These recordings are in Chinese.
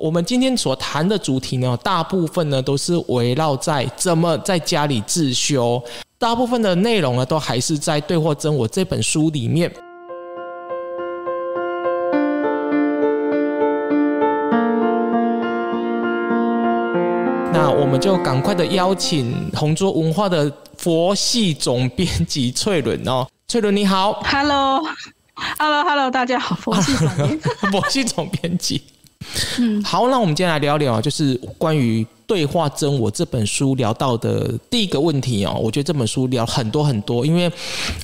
我们今天所谈的主题呢，大部分呢都是围绕在怎么在家里自修，大部分的内容呢都还是在《对或真我》这本书里面。那我们就赶快的邀请红桌文化的佛系总编辑翠伦哦，翠伦你好 ，Hello， 大家好，佛系总编辑。好，那我们今天来聊聊就是关于《对话真我》这本书聊到的第一个问题哦。我觉得这本书聊很多，因为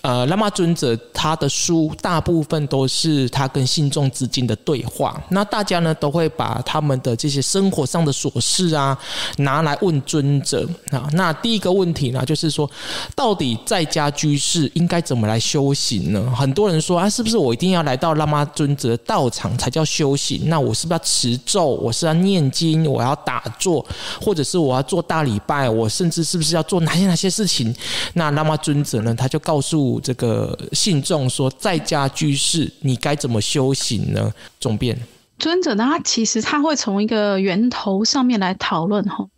喇嘛尊者他的书大部分都是他跟信众之间的对话，那大家呢都会把他们的这些生活上的琐事啊拿来问尊者啊。那第一个问题呢就是说，到底在家居士应该怎么来修行呢？很多人说啊，是不是我一定要来到喇嘛尊者的道场才叫修行？那我是不是要持咒？我是要念经？我要打坐？或者是我要做大礼拜，我甚至是不是要做哪些事情？那喇嘛尊者呢，他就告诉这个信众说，在家居士你该怎么修行呢？总编尊者呢，他其实他会从一个源头上面来讨论吼。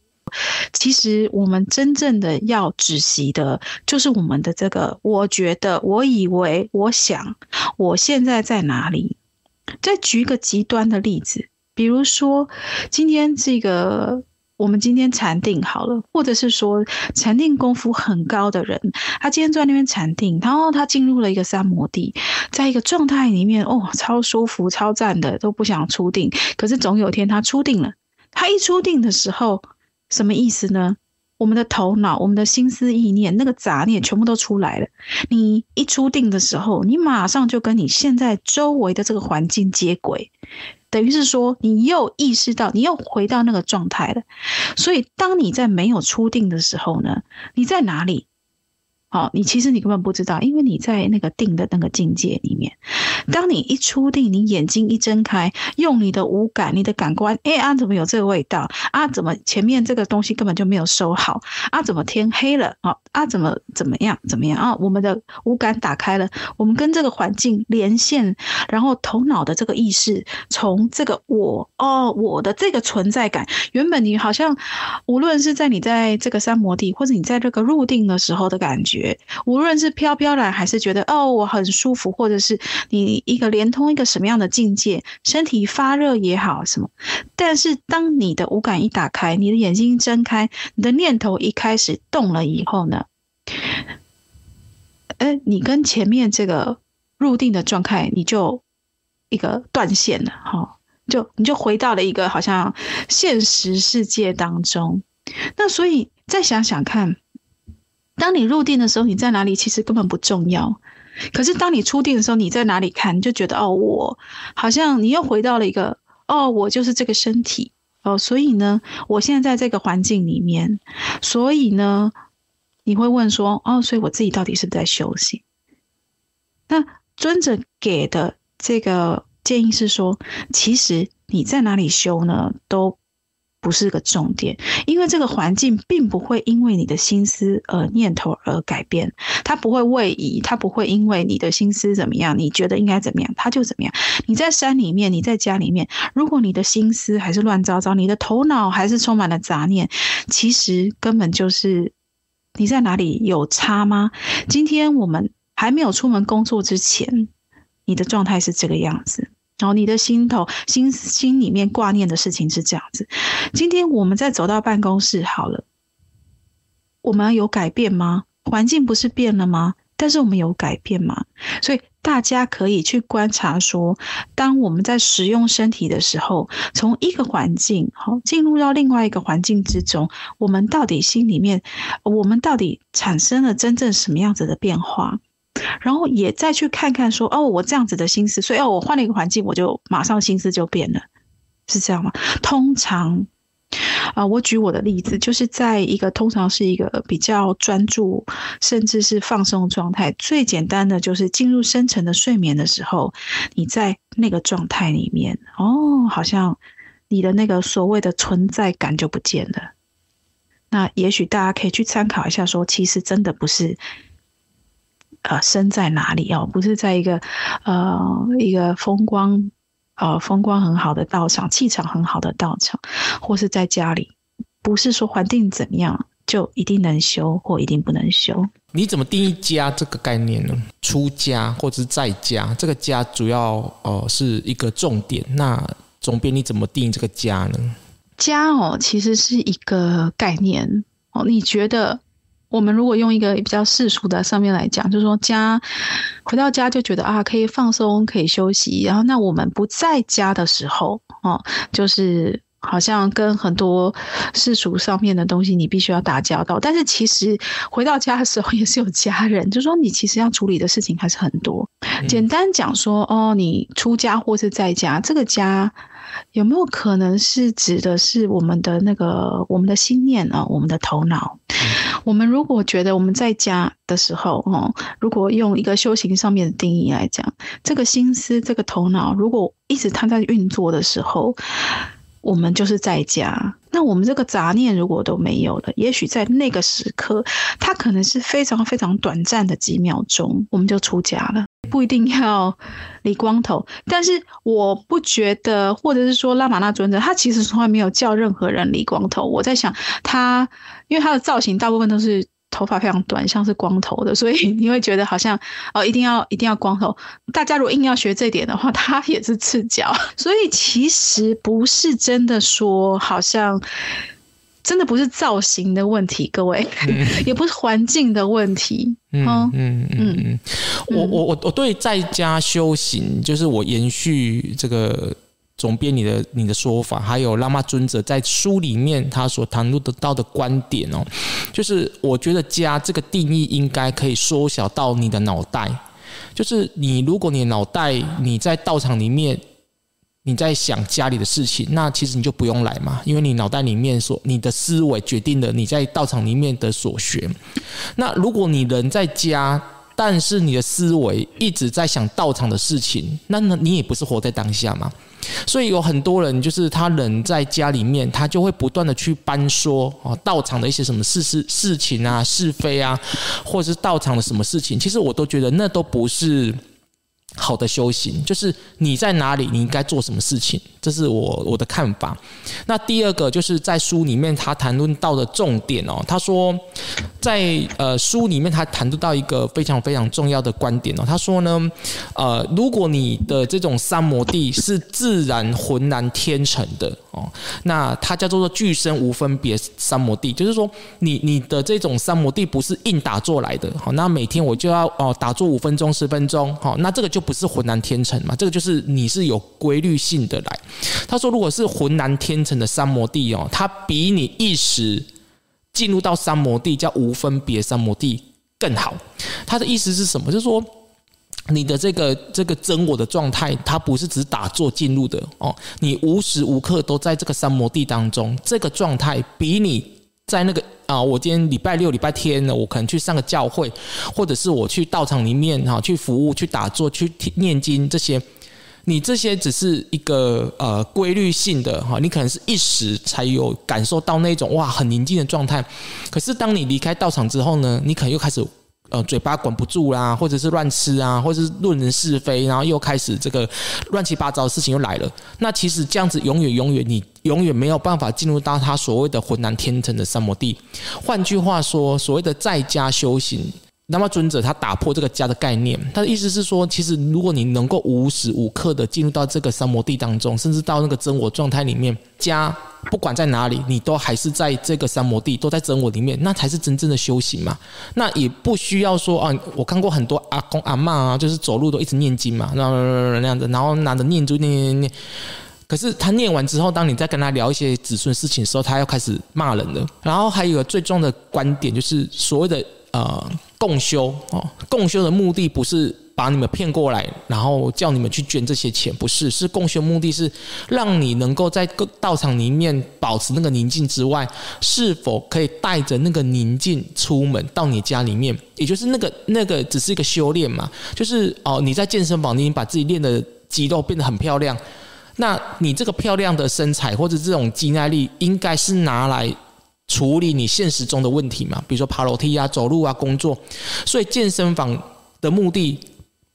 其实我们真正的要止息的就是我们的这个我觉得、我以为、我想、我现在在哪里。再举一个极端的例子，比如说今天这个我们今天禅定好了，或者是说禅定功夫很高的人，他今天在那边禅定，然后他进入了一个三摩地，在一个状态里面，哦，超舒服超赞的，都不想出定。可是总有一天他出定了，他一出定的时候什么意思呢？我们的头脑、我们的心思意念、那个杂念全部都出来了。你一出定的时候，你马上就跟你现在周围的这个环境接轨，等于是说你又意识到你又回到那个状态了。所以当你在没有出定的时候呢，你在哪里？好，你其实你根本不知道，因为你在那个定的那个境界里面。当你一出定，你眼睛一睁开，用你的五感、你的感官，怎么有这个味道啊？怎么前面这个东西根本就没有收好啊？怎么天黑了啊？怎么样啊？我们的五感打开了，我们跟这个环境连线，然后头脑的这个意识从这个我的这个存在感，原本你好像无论是在你在这个三摩地，或者你在这个入定的时候的感觉，无论是飘飘然还是觉得我很舒服，或者是你一个连通一个什么样的境界，身体发热也好什么，但是当你的五感一打开，你的眼睛睁开，你的念头一开始动了以后呢，你跟前面这个入定的状态你就一个断线了，你就回到了一个好像现实世界当中。那所以再想想看，当你入定的时候你在哪里其实根本不重要，可是当你出定的时候你在哪里看，你就觉得我好像你又回到了一个我就是这个身体所以呢我现在在这个环境里面，所以呢你会问说所以我自己到底是不是在修行？那尊者给的这个建议是说，其实你在哪里修呢都不是个重点，因为这个环境并不会因为你的心思念头而改变，它不会位移，它不会因为你的心思怎么样，你觉得应该怎么样它就怎么样。你在山里面，你在家里面，如果你的心思还是乱糟糟，你的头脑还是充满了杂念，其实根本就是你在哪里有差吗？今天我们还没有出门工作之前，你的状态是这个样子，然后你的心里面挂念的事情是这样子。今天我们再走到办公室好了，我们有改变吗？环境不是变了吗？但是我们有改变吗？所以大家可以去观察说，当我们在使用身体的时候，从一个环境进入到另外一个环境之中，我们到底心里面，我们到底产生了真正什么样子的变化？然后也再去看看说，我这样子的心思，所以我换了一个环境，我就马上心思就变了，是这样吗？通常我举我的例子，就是在一个通常是一个比较专注甚至是放松状态，最简单的就是进入深层的睡眠的时候，你在那个状态里面，好像你的那个所谓的存在感就不见了。那也许大家可以去参考一下说，其实真的不是身在哪里不是在一个风光风光很好的道场，气场很好的道场，或是在家里，不是说环境怎样就一定能修或一定不能修。你怎么定义家这个概念呢？出家或者是在家，这个家主要是一个重点。那总编你怎么定义这个家呢？家其实是一个概念你觉得我们如果用一个比较世俗的上面来讲，就是说家，回到家就觉得啊，可以放松，可以休息。然后那我们不在家的时候就是好像跟很多世俗上面的东西你必须要打交道，但是其实回到家的时候也是有家人，就是说你其实要处理的事情还是很多。简单讲说你出家或是在家，这个家有没有可能是指的是我们的那个我们的心念我们的头脑。我们如果觉得我们在家的时候如果用一个修行上面的定义来讲，这个心思这个头脑如果一直它在运作的时候，我们就是在家。那我们这个杂念如果都没有了，也许在那个时刻它可能是非常非常短暂的几秒钟，我们就出家了，不一定要理光头。但是我不觉得，或者是说拉玛那尊者他其实从来没有叫任何人理光头。我在想他，因为他的造型大部分都是头发非常短，像是光头的，所以你会觉得好像一定要光头。大家如果硬要学这点的话，他也是赤脚。所以其实不是真的说，好像真的不是造型的问题，各位，也不是环境的问题。我对在家修行，就是我延续这个总编你的说法，还有喇嘛尊者在书里面他所谈论到的观点就是我觉得家这个定义应该可以缩小到你的脑袋，就是你如果你的脑袋你在道场里面你在想家里的事情，那其实你就不用来嘛，因为你脑袋里面你的思维决定了你在道场里面的所学。那如果你人在家，但是你的思维一直在想道场的事情，那你也不是活在当下嘛。所以有很多人就是他人在家里面，他就会不断的去搬说道场的一些什么事情啊，是非啊，或者是道场的什么事情，其实我都觉得那都不是好的修行。就是你在哪里你应该做什么事情，这是我的看法。那第二个就是在书里面他谈论到的重点他说在书里面他谈论到一个非常非常重要的观点他说呢如果你的这种三摩地是自然浑然天成的那它叫做具身无分别三摩地，就是说你的这种三摩地不是硬打坐来的那每天我就要打坐5分钟10分钟那这个就不是浑然天成嘛，这个就是你是有规律性的来。他说如果是浑然天成的三摩地它比你一时进入到三摩地叫无分别三摩地更好。他的意思是什么？就是说你的这个真我的状态，它不是只打坐进入的你无时无刻都在这个三摩地当中，这个状态比你在那个我今天礼拜6、礼拜天呢，我可能去上个教会，或者是我去道场里面去服务、去打坐、去念经这些。你这些只是一个规律性的你可能是一时才有感受到那种哇很宁静的状态。可是当你离开道场之后呢，你可能又开始嘴巴管不住啦，或者是乱吃啊，或者是论人是非，然后又开始这个乱七八糟的事情又来了。那其实这样子永远你永远没有办法进入到他所谓的浑然天成的三摩地。换句话说，所谓的在家修行，那么尊者他打破这个家的概念，他的意思是说，其实如果你能够无时无刻的进入到这个三摩地当中，甚至到那个真我状态里面，家不管在哪里，你都还是在这个三摩地，都在真我里面，那才是真正的修行嘛。那也不需要说我看过很多阿公阿嬷啊，就是走路都一直念经嘛，那样子，然后拿着念珠念。可是他念完之后，当你再跟他聊一些子孙事情的时候，他又开始骂人了。然后还有一个最重要的观点，就是所谓的共修共修的目的不是把你们骗过来然后叫你们去捐这些钱，不是，是共修目的是让你能够在道场里面保持那个宁静之外，是否可以带着那个宁静出门到你家里面，也就是那个只是一个修炼嘛，就是你在健身房你把自己练的肌肉变得很漂亮，那你这个漂亮的身材或者这种肌耐力应该是拿来处理你现实中的问题嘛，比如说爬楼梯啊、走路啊、工作。所以健身房的目的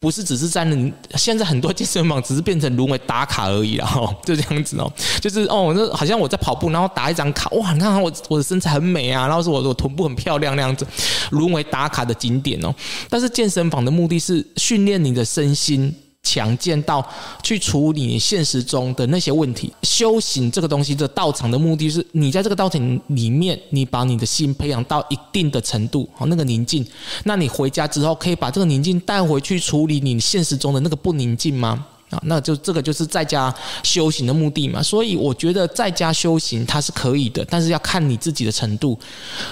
不是只是在现在很多健身房只是变成沦为打卡而已啦，哦，就这样子哦，就是哦，那好像我在跑步，然后打一张卡，哇，你看我的身材很美啊，然后是我臀部很漂亮那样子，沦为打卡的景点哦。但是健身房的目的是训练你的身心。强健到去处理你现实中的那些问题。修行这个东西的道场的目的是你在这个道场里面，你把你的心培养到一定的程度，那个宁静，那你回家之后可以把这个宁静带回去处理你现实中的那个不宁静吗？那就这个就是在家修行的目的嘛，所以我觉得在家修行它是可以的，但是要看你自己的程度。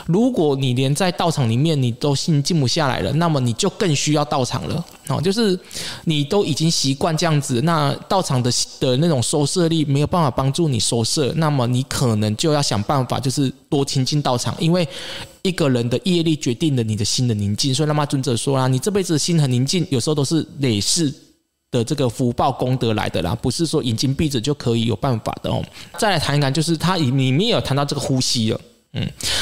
如果你连在道场里面你都心静不下来了，那么你就更需要道场了。就是你都已经习惯这样子，那道场 的那种收摄力没有办法帮助你收摄，那么你可能就要想办法就是多亲近道场，因为一个人的业力决定了你的心的宁静。所以喇嘛尊者说啦，你这辈子的心很宁静，有时候都是累世的这个福报功德来的啦，不是说眼睛闭着就可以有办法的哦。再来谈一谈，就是他里面有谈到这个呼吸了，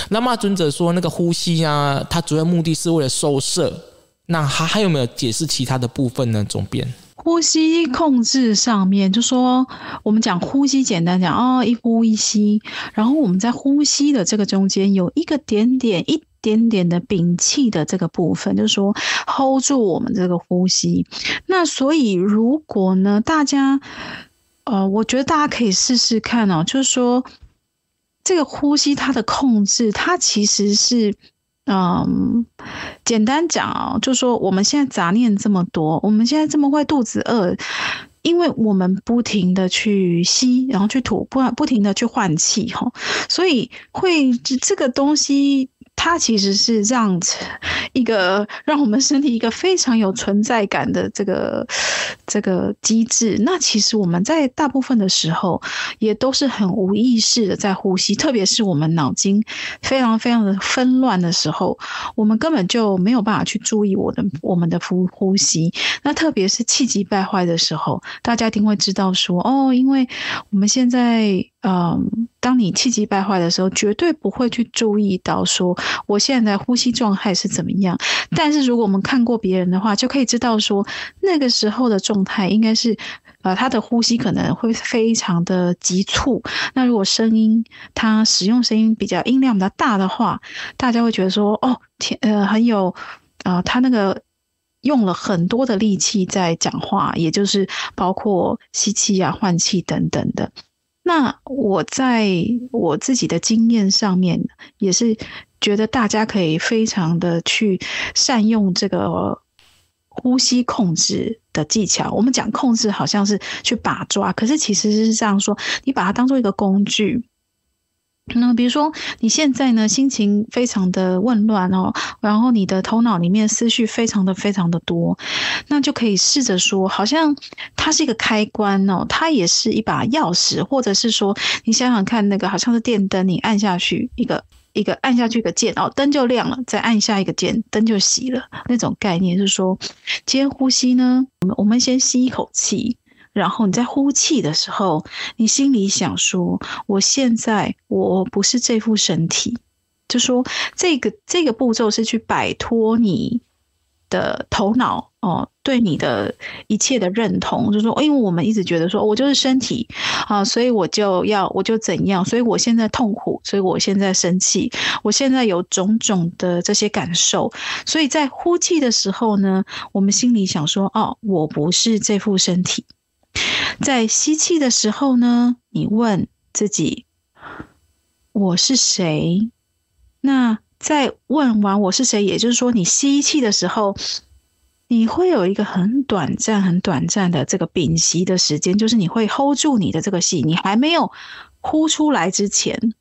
喇嘛尊者说那个呼吸啊，它主要目的是为了收摄。那他还有没有解释其他的部分呢？总编，呼吸控制上面，就说我们讲呼吸，简单讲哦，一呼一吸，然后我们在呼吸的这个中间有一个一点点的屏气的这个部分，就是说 hold 住我们这个呼吸。那所以如果呢，大家我觉得大家可以试试看哦，就是说这个呼吸它的控制，它其实是简单讲哦，就是说我们现在杂念这么多，我们现在这么会肚子饿，因为我们不停的去吸，然后去吐，不停的去换气哦，所以会这个东西。它其实是让我们身体一个非常有存在感的这个机制。那其实我们在大部分的时候也都是很无意识的在呼吸，特别是我们脑筋非常非常的纷乱的时候，我们根本就没有办法去注意我们的呼吸。那特别是气急败坏的时候，大家一定会知道说哦，因为我们现在当你气急败坏的时候，绝对不会去注意到说我现在呼吸状态是怎么样。但是如果我们看过别人的话，就可以知道说那个时候的状态应该是他的呼吸可能会非常的急促。那如果他使用声音比较音量比较大的话，大家会觉得说哦，很有他那个用了很多的力气在讲话，也就是包括吸气啊、换气等等的。那我在我自己的经验上面也是觉得大家可以非常的去善用这个呼吸控制的技巧。我们讲控制好像是去把抓，可是其实是这样说，你把它当做一个工具。那比如说你现在呢心情非常的混乱哦，然后你的头脑里面思绪非常的非常的多，那就可以试着说好像它是一个开关哦，它也是一把钥匙，或者是说你想想看，那个好像是电灯，你按下去一个按下去一个键哦，灯就亮了，再按下一个键，灯就熄了。那种概念是说，今天呼吸呢，我们先吸一口气，然后你在呼气的时候，你心里想说我现在我不是这副身体，就说这个步骤是去摆脱你的头脑哦，对你的一切的认同，就是说因为我们一直觉得说我就是身体啊，所以我就怎样，所以我现在痛苦，所以我现在生气，我现在有种种的这些感受。所以在呼气的时候呢，我们心里想说哦，我不是这副身体。在吸气的时候呢，你问自己我是谁。那在问完我是谁，也就是说你吸气的时候，你会有一个很短暂的这个屏息的时间，就是你会 hold 住你的这个气，你还没有呼出来之前，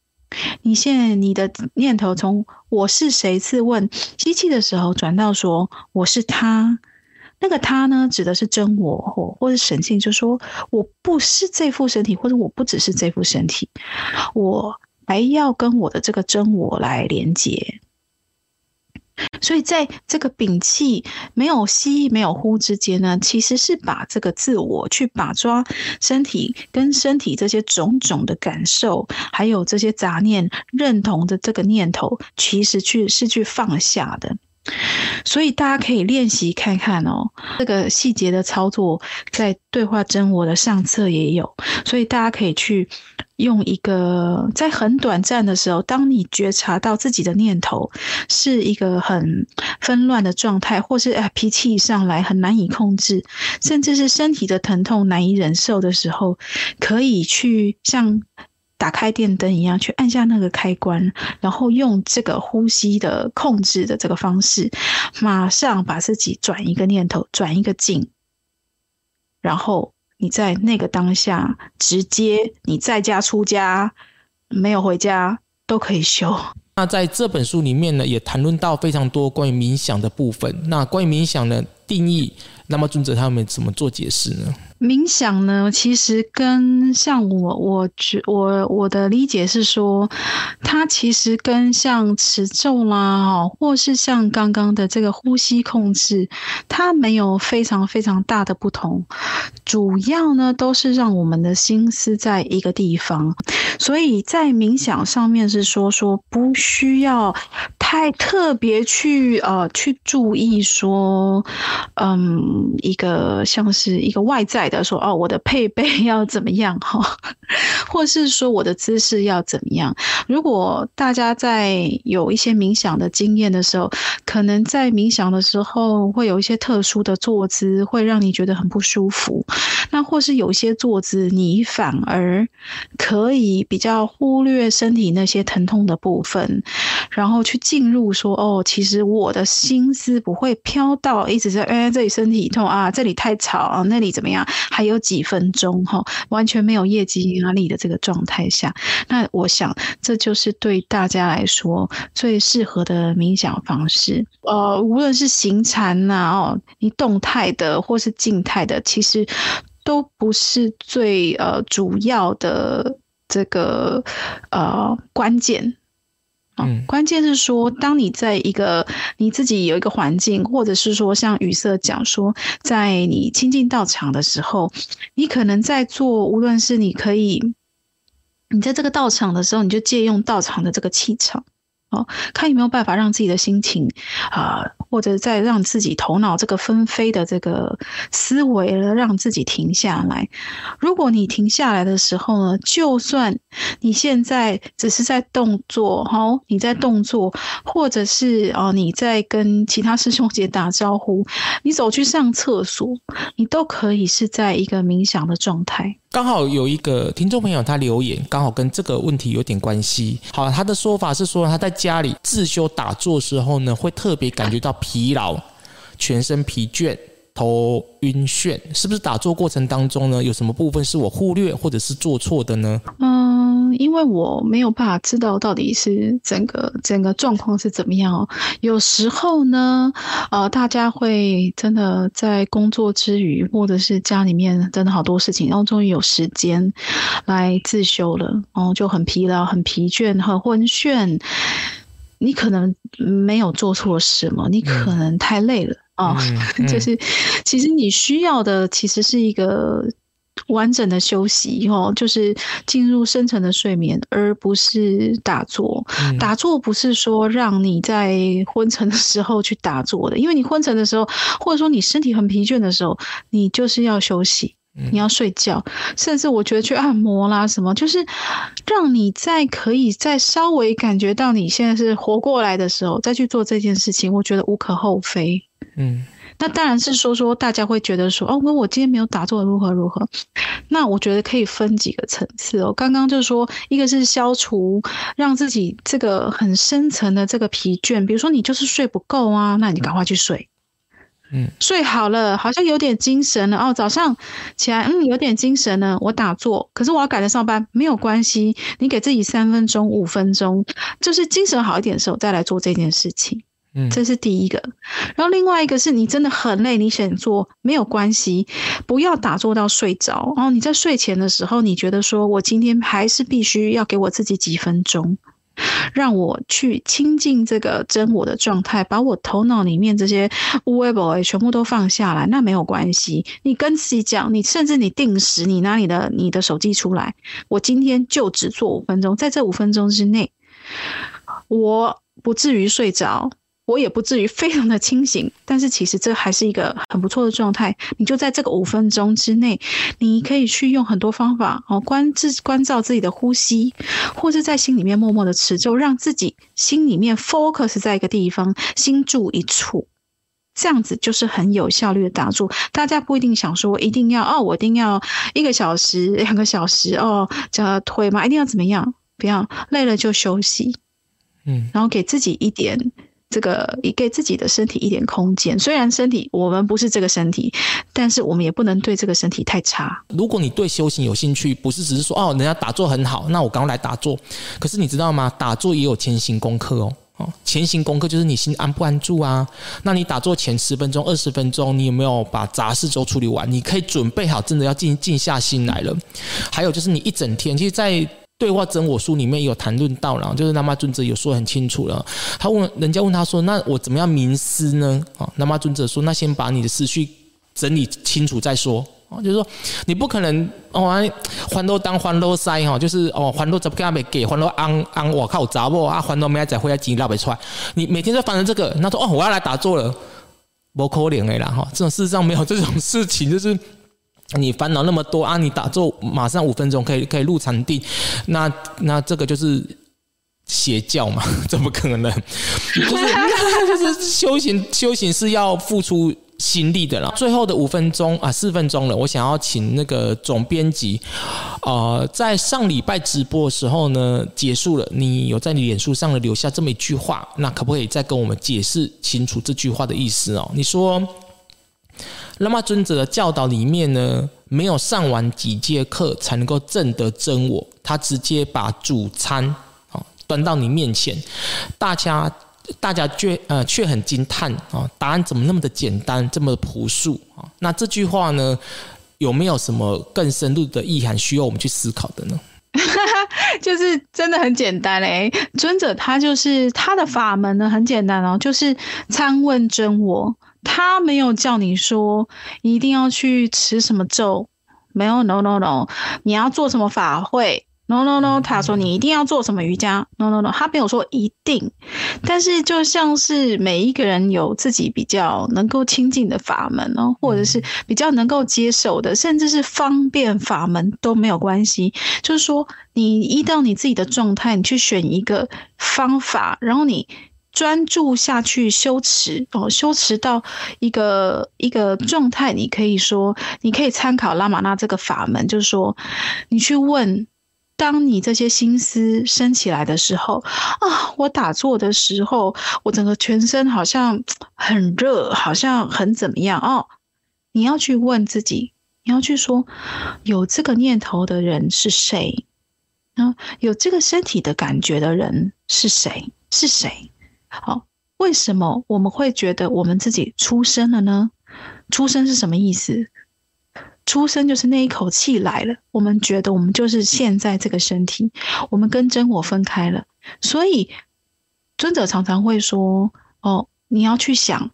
你现在你的念头从我是谁自问吸气的时候转到说我是他。那个他呢，指的是真我或者神性，就说我不是这副身体，或者我不只是这副身体，我还要跟我的这个真我来连接。所以在这个屏气没有吸没有呼之间呢，其实是把这个自我去把抓身体跟身体这些种种的感受，还有这些杂念认同的这个念头，其实是去放下的。所以大家可以练习看看哦，这个细节的操作在对话真我的上册也有，所以大家可以去用一个在很短暂的时候，当你觉察到自己的念头是一个很纷乱的状态，或是脾气上来很难以控制，甚至是身体的疼痛难以忍受的时候，可以去像打开电灯一样去按下那个开关，然后用这个呼吸的控制的这个方式，马上把自己转一个念头，转一个境，然后你在那个当下直接你在家出家没有回家都可以修。那在这本书里面呢，也谈论到非常多关于冥想的部分。那关于冥想的定义，那么尊者他们怎么做解释呢？冥想呢，其实跟像我的理解是说，它其实跟像持咒啦，或是像刚刚的这个呼吸控制，它没有非常非常大的不同。主要呢，都是让我们的心思在一个地方。所以在冥想上面是说不需要太特别去注意说，一个像是一个外在的说哦，我的配备要怎么样哈，或是说我的姿势要怎么样。如果大家在有一些冥想的经验的时候，可能在冥想的时候会有一些特殊的坐姿会让你觉得很不舒服，那或是有些坐姿你反而可以比较忽略身体那些疼痛的部分，然后去进入说哦，其实我的心思不会飘到一直在这里身体痛啊，这里太吵啊，那里怎么样，还有几分钟哈，完全没有业绩压力的这个状态下，那我想这就是对大家来说最适合的冥想方式。无论是行禅你动态的或是静态的，其实都不是最主要的这个关键。关键是说，当你在一个你自己有一个环境，或者是说像宇色讲说，在你亲近道场的时候，你可能在做，无论是你在这个道场的时候，你就借用道场的这个气场，看有没有办法让自己的心情或者再让自己头脑这个纷飞的这个思维让自己停下来。如果你停下来的时候呢，就算你现在只是在动作你在动作，或者是你在跟其他师兄姐打招呼，你走去上厕所，你都可以是在一个冥想的状态。刚好有一个听众朋友他留言，刚好跟这个问题有点关系。好，他的说法是说，他在家里自修打坐时候呢，会特别感觉到疲劳、全身疲倦、头晕眩，是不是打坐过程当中呢，有什么部分是我忽略或者是做错的呢？因为我没有办法知道到底是整个状况是怎么样哦。有时候呢，大家会真的在工作之余，或者是家里面真的好多事情，然后终于有时间来自修了，哦，就很疲劳、很疲倦、很昏眩。你可能没有做错什么，你可能太累了就是其实你需要的其实是一个完整的休息，就是进入深层的睡眠，而不是打坐。打坐不是说让你在昏沉的时候去打坐的，因为你昏沉的时候，或者说你身体很疲倦的时候，你就是要休息，你要睡觉，甚至我觉得去按摩啦什么，就是让你可以稍微感觉到你现在是活过来的时候再去做这件事情，我觉得无可厚非。那当然是说大家会觉得说哦，我今天没有打坐如何，那我觉得可以分几个层次哦。刚刚就说一个是消除让自己这个很深层的这个疲倦，比如说你就是睡不够啊，那你赶快去睡，睡好了好像有点精神了，早上起来有点精神了，我打坐，可是我要赶着上班，没有关系，你给自己3分钟5分钟，就是精神好一点的时候再来做这件事情，这是第一个。然后另外一个是你真的很累，你想做没有关系，不要打坐到睡着，然后你在睡前的时候，你觉得说我今天还是必须要给我自己几分钟，让我去亲近这个真我的状态，把我头脑里面这些无为不为全部都放下来，那没有关系。你跟自己讲，你甚至你定时，你拿你的手机出来，我今天就只做5分钟，在这5分钟之内，我不至于睡着，我也不至于非常的清醒，但是其实这还是一个很不错的状态。你就在这个5分钟之内，你可以去用很多方法哦，关照自己的呼吸，或是在心里面默默的持咒，让自己心里面 focus 在一个地方，心住一处。这样子就是很有效率的打坐。大家不一定想说一定要哦，我一定要1个小时、2个小时哦，加推嘛，一定要怎么样？不要，累了就休息，然后给自己一点这个，给自己的身体一点空间。虽然身体我们不是这个身体，但是我们也不能对这个身体太差。如果你对修行有兴趣，不是只是说哦，人家打坐很好，那我赶快来打坐。可是你知道吗？打坐也有前行功课哦。前行功课就是你心安不安住啊，那你打坐前10分钟、20分钟，你有没有把杂事都处理完？你可以准备好，真的要静下心来了。还有就是你一整天，其实在对话真我书里面也有谈论到了，就是南无尊者有说很清楚了，他问人家问他说，那我怎么样冥思呢？南无尊者说，那先把你的思绪整理清楚再说。就是说你不可能哦，烦恼东烦恼西哈，就是哦，烦恼怎么给他没给，烦恼安我靠杂啵啊，烦恼没再回来钱拿不出来，你每天都烦恼这个，那说哦我要来打坐了，不可能的啦哈，这种事实上没有这种事情，就是你烦恼那么多啊，你打坐马上5分钟可以入禅定，那这个就是邪教嘛，怎么可能？就是修行是要付出心力的啦。最后的5分钟啊，4分钟了，我想要请那个总编辑，在上礼拜直播的时候呢，结束了，你有在你脸书上留下这么一句话，那可不可以再跟我们解释清楚这句话的意思哦？你说，喇嘛尊者的教导里面呢，没有上完几节课才能够证得真我，他直接把主餐端到你面前，大家却很惊叹啊！答案怎么那么的简单，这么的朴素啊？那这句话呢，有没有什么更深入的意涵需要我们去思考的呢？就是真的很简单嘞，尊者他就是他的法门呢很简单哦，就是参问真我，他没有叫你说一定要去持什么咒，没有 no， 你要做什么法会。no， 他说你一定要做什么瑜伽 no， 他没有说一定，但是就像是每一个人有自己比较能够亲近的法门哦，或者是比较能够接受的，甚至是方便法门都没有关系，就是说你依照你自己的状态，你去选一个方法，然后你专注下去修持哦，修持到一个状态，你可以说你可以参考拉玛那这个法门，就是说你去问，当你这些心思升起来的时候啊，我打坐的时候，我整个全身好像很热，好像很怎么样哦？你要去问自己，你要去说，有这个念头的人是谁？有这个身体的感觉的人是谁？是谁？好，为什么我们会觉得我们自己出生了呢？出生是什么意思？出生就是那一口气来了，我们觉得我们就是现在这个身体，我们跟真我分开了，所以尊者常常会说哦，你要去想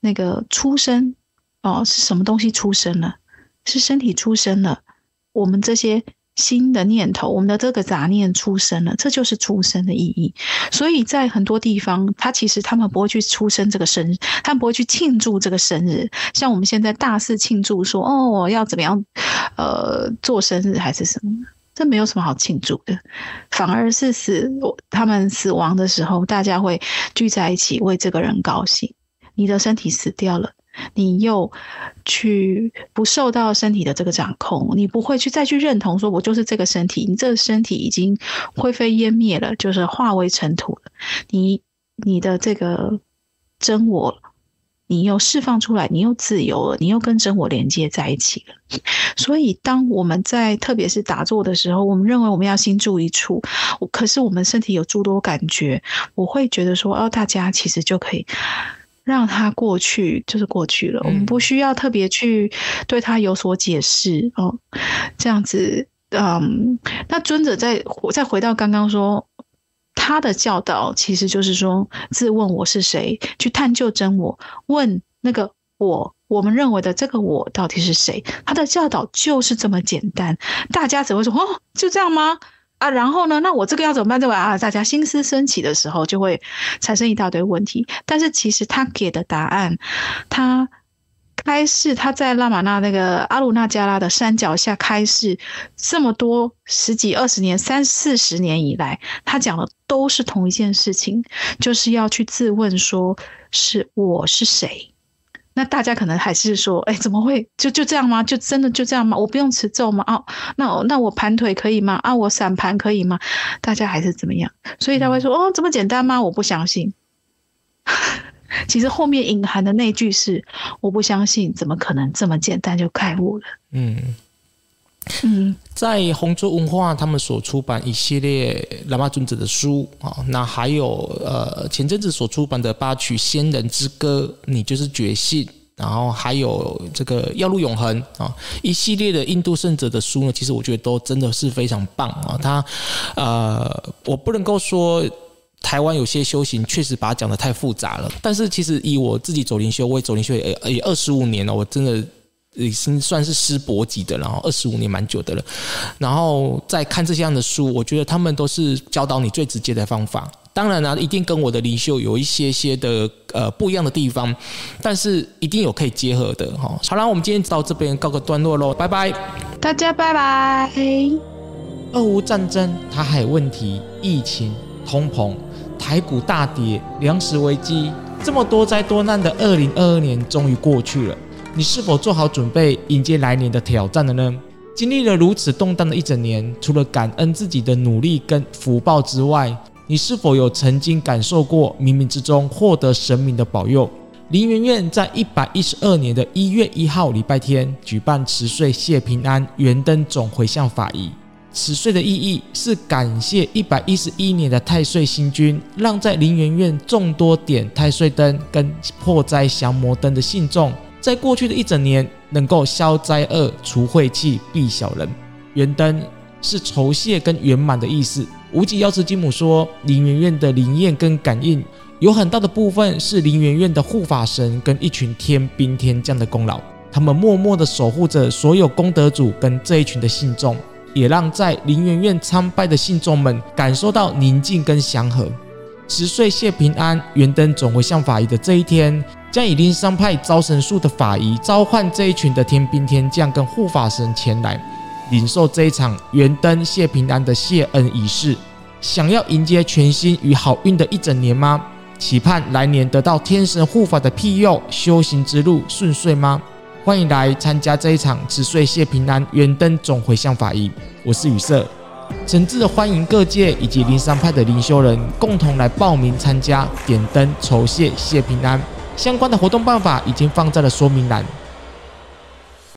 那个出生哦，是什么东西出生了？是身体出生了，我们这些新的念头，我们的这个杂念出生了，这就是出生的意义。所以在很多地方，他们不会去出生这个生日，他们不会去庆祝这个生日。像我们现在大肆庆祝说，哦，我要怎么样，做生日还是什么，这没有什么好庆祝的。反而是他们死亡的时候，大家会聚在一起为这个人高兴。你的身体死掉了，你又去不受到身体的这个掌控，你不会再去认同说我就是这个身体，你这个身体已经灰飞烟灭了，就是化为尘土了。你的这个真我，你又释放出来，你又自由了，你又跟真我连接在一起了。所以当我们在特别是打坐的时候，我们认为我们要心住一处，可是我们身体有诸多感觉，我会觉得说哦，大家其实就可以让它过去，就是过去了，我们不需要特别去对它有所解释哦。这样子，那尊者再回到刚刚说，他的教导其实就是说，自问我是谁，去探究真我，问那个我们认为的这个我到底是谁？他的教导就是这么简单，大家只会说哦，就这样吗？啊，然后呢，那我这个要怎么办？这个啊，大家心思升起的时候，就会产生一大堆问题。但是其实他给的答案，他开示他在拉玛那那个阿鲁纳加拉的山脚下开示这么多十几二十年、三四十年以来，他讲的都是同一件事情，就是要去自问说，是我是谁？那大家可能还是说，哎，怎么会就这样吗？就真的就这样吗？我不用持咒吗？哦，那我盘腿可以吗？啊，我散盘可以吗？大家还是怎么样？所以他会说，哦，这么简单吗？我不相信。其实后面隐含的那句是，我不相信，怎么可能这么简单就开悟了？在红州文化他们所出版一系列喇嘛尊者的书，那还有前阵子所出版的八曲仙人之歌，你就是觉性，然后还有这个要入永恒啊，一系列的印度圣者的书呢，其实我觉得都真的是非常棒啊。他我不能够说台湾有些修行确实把它讲得太复杂了，但是其实以我自己走灵修，我也走灵修也25年了，我真的已经算是师伯级的，然后25年蛮久的了。然后再看这样的书，我觉得他们都是教导你最直接的方法。当然啦，一定跟我的灵修有一些的不一样的地方，但是一定有可以结合的哈。好啦，我们今天到这边告个段落喽，拜拜，大家拜拜。俄乌战争、台海问题、疫情、通膨、台股大跌、粮食危机，这么多灾多难的2022年终于过去了。你是否做好准备迎接来年的挑战了呢？经历了如此动荡的一整年，除了感恩自己的努力跟福报之外，你是否有曾经感受过冥冥之中获得神明的保佑？林媛媛在112年的1月1号礼拜天举办持岁谢平安圆灯总回向法仪。此岁的意义是感谢111年的太岁星君，让在林媛媛众多点太岁灯跟破灾降魔灯的信众，在过去的一整年能够消灾厄、除晦气、避小人。圆灯是酬谢跟圆满的意思。无极药师金母说，林媛媛的灵验跟感应有很大的部分是林媛媛的护法神跟一群天兵天将的功劳，他们默默的守护着所有功德主跟这一群的信众，也让在林媛媛参拜的信众们感受到宁静跟祥和。持岁谢平安圆灯总回向法仪的这一天，将以灵山派招神术的法仪召唤这一群的天兵天将跟护法神前来，领受这一场圆灯谢平安的谢恩仪式。想要迎接全新与好运的一整年吗？期盼来年得到天神护法的庇佑，修行之路顺遂吗？欢迎来参加这一场持岁谢平安圆灯总回向法仪。我是宇色，诚挚的欢迎各界以及灵山派的灵修人共同来报名参加点灯酬谢谢平安。相关的活动办法已经放在了说明栏，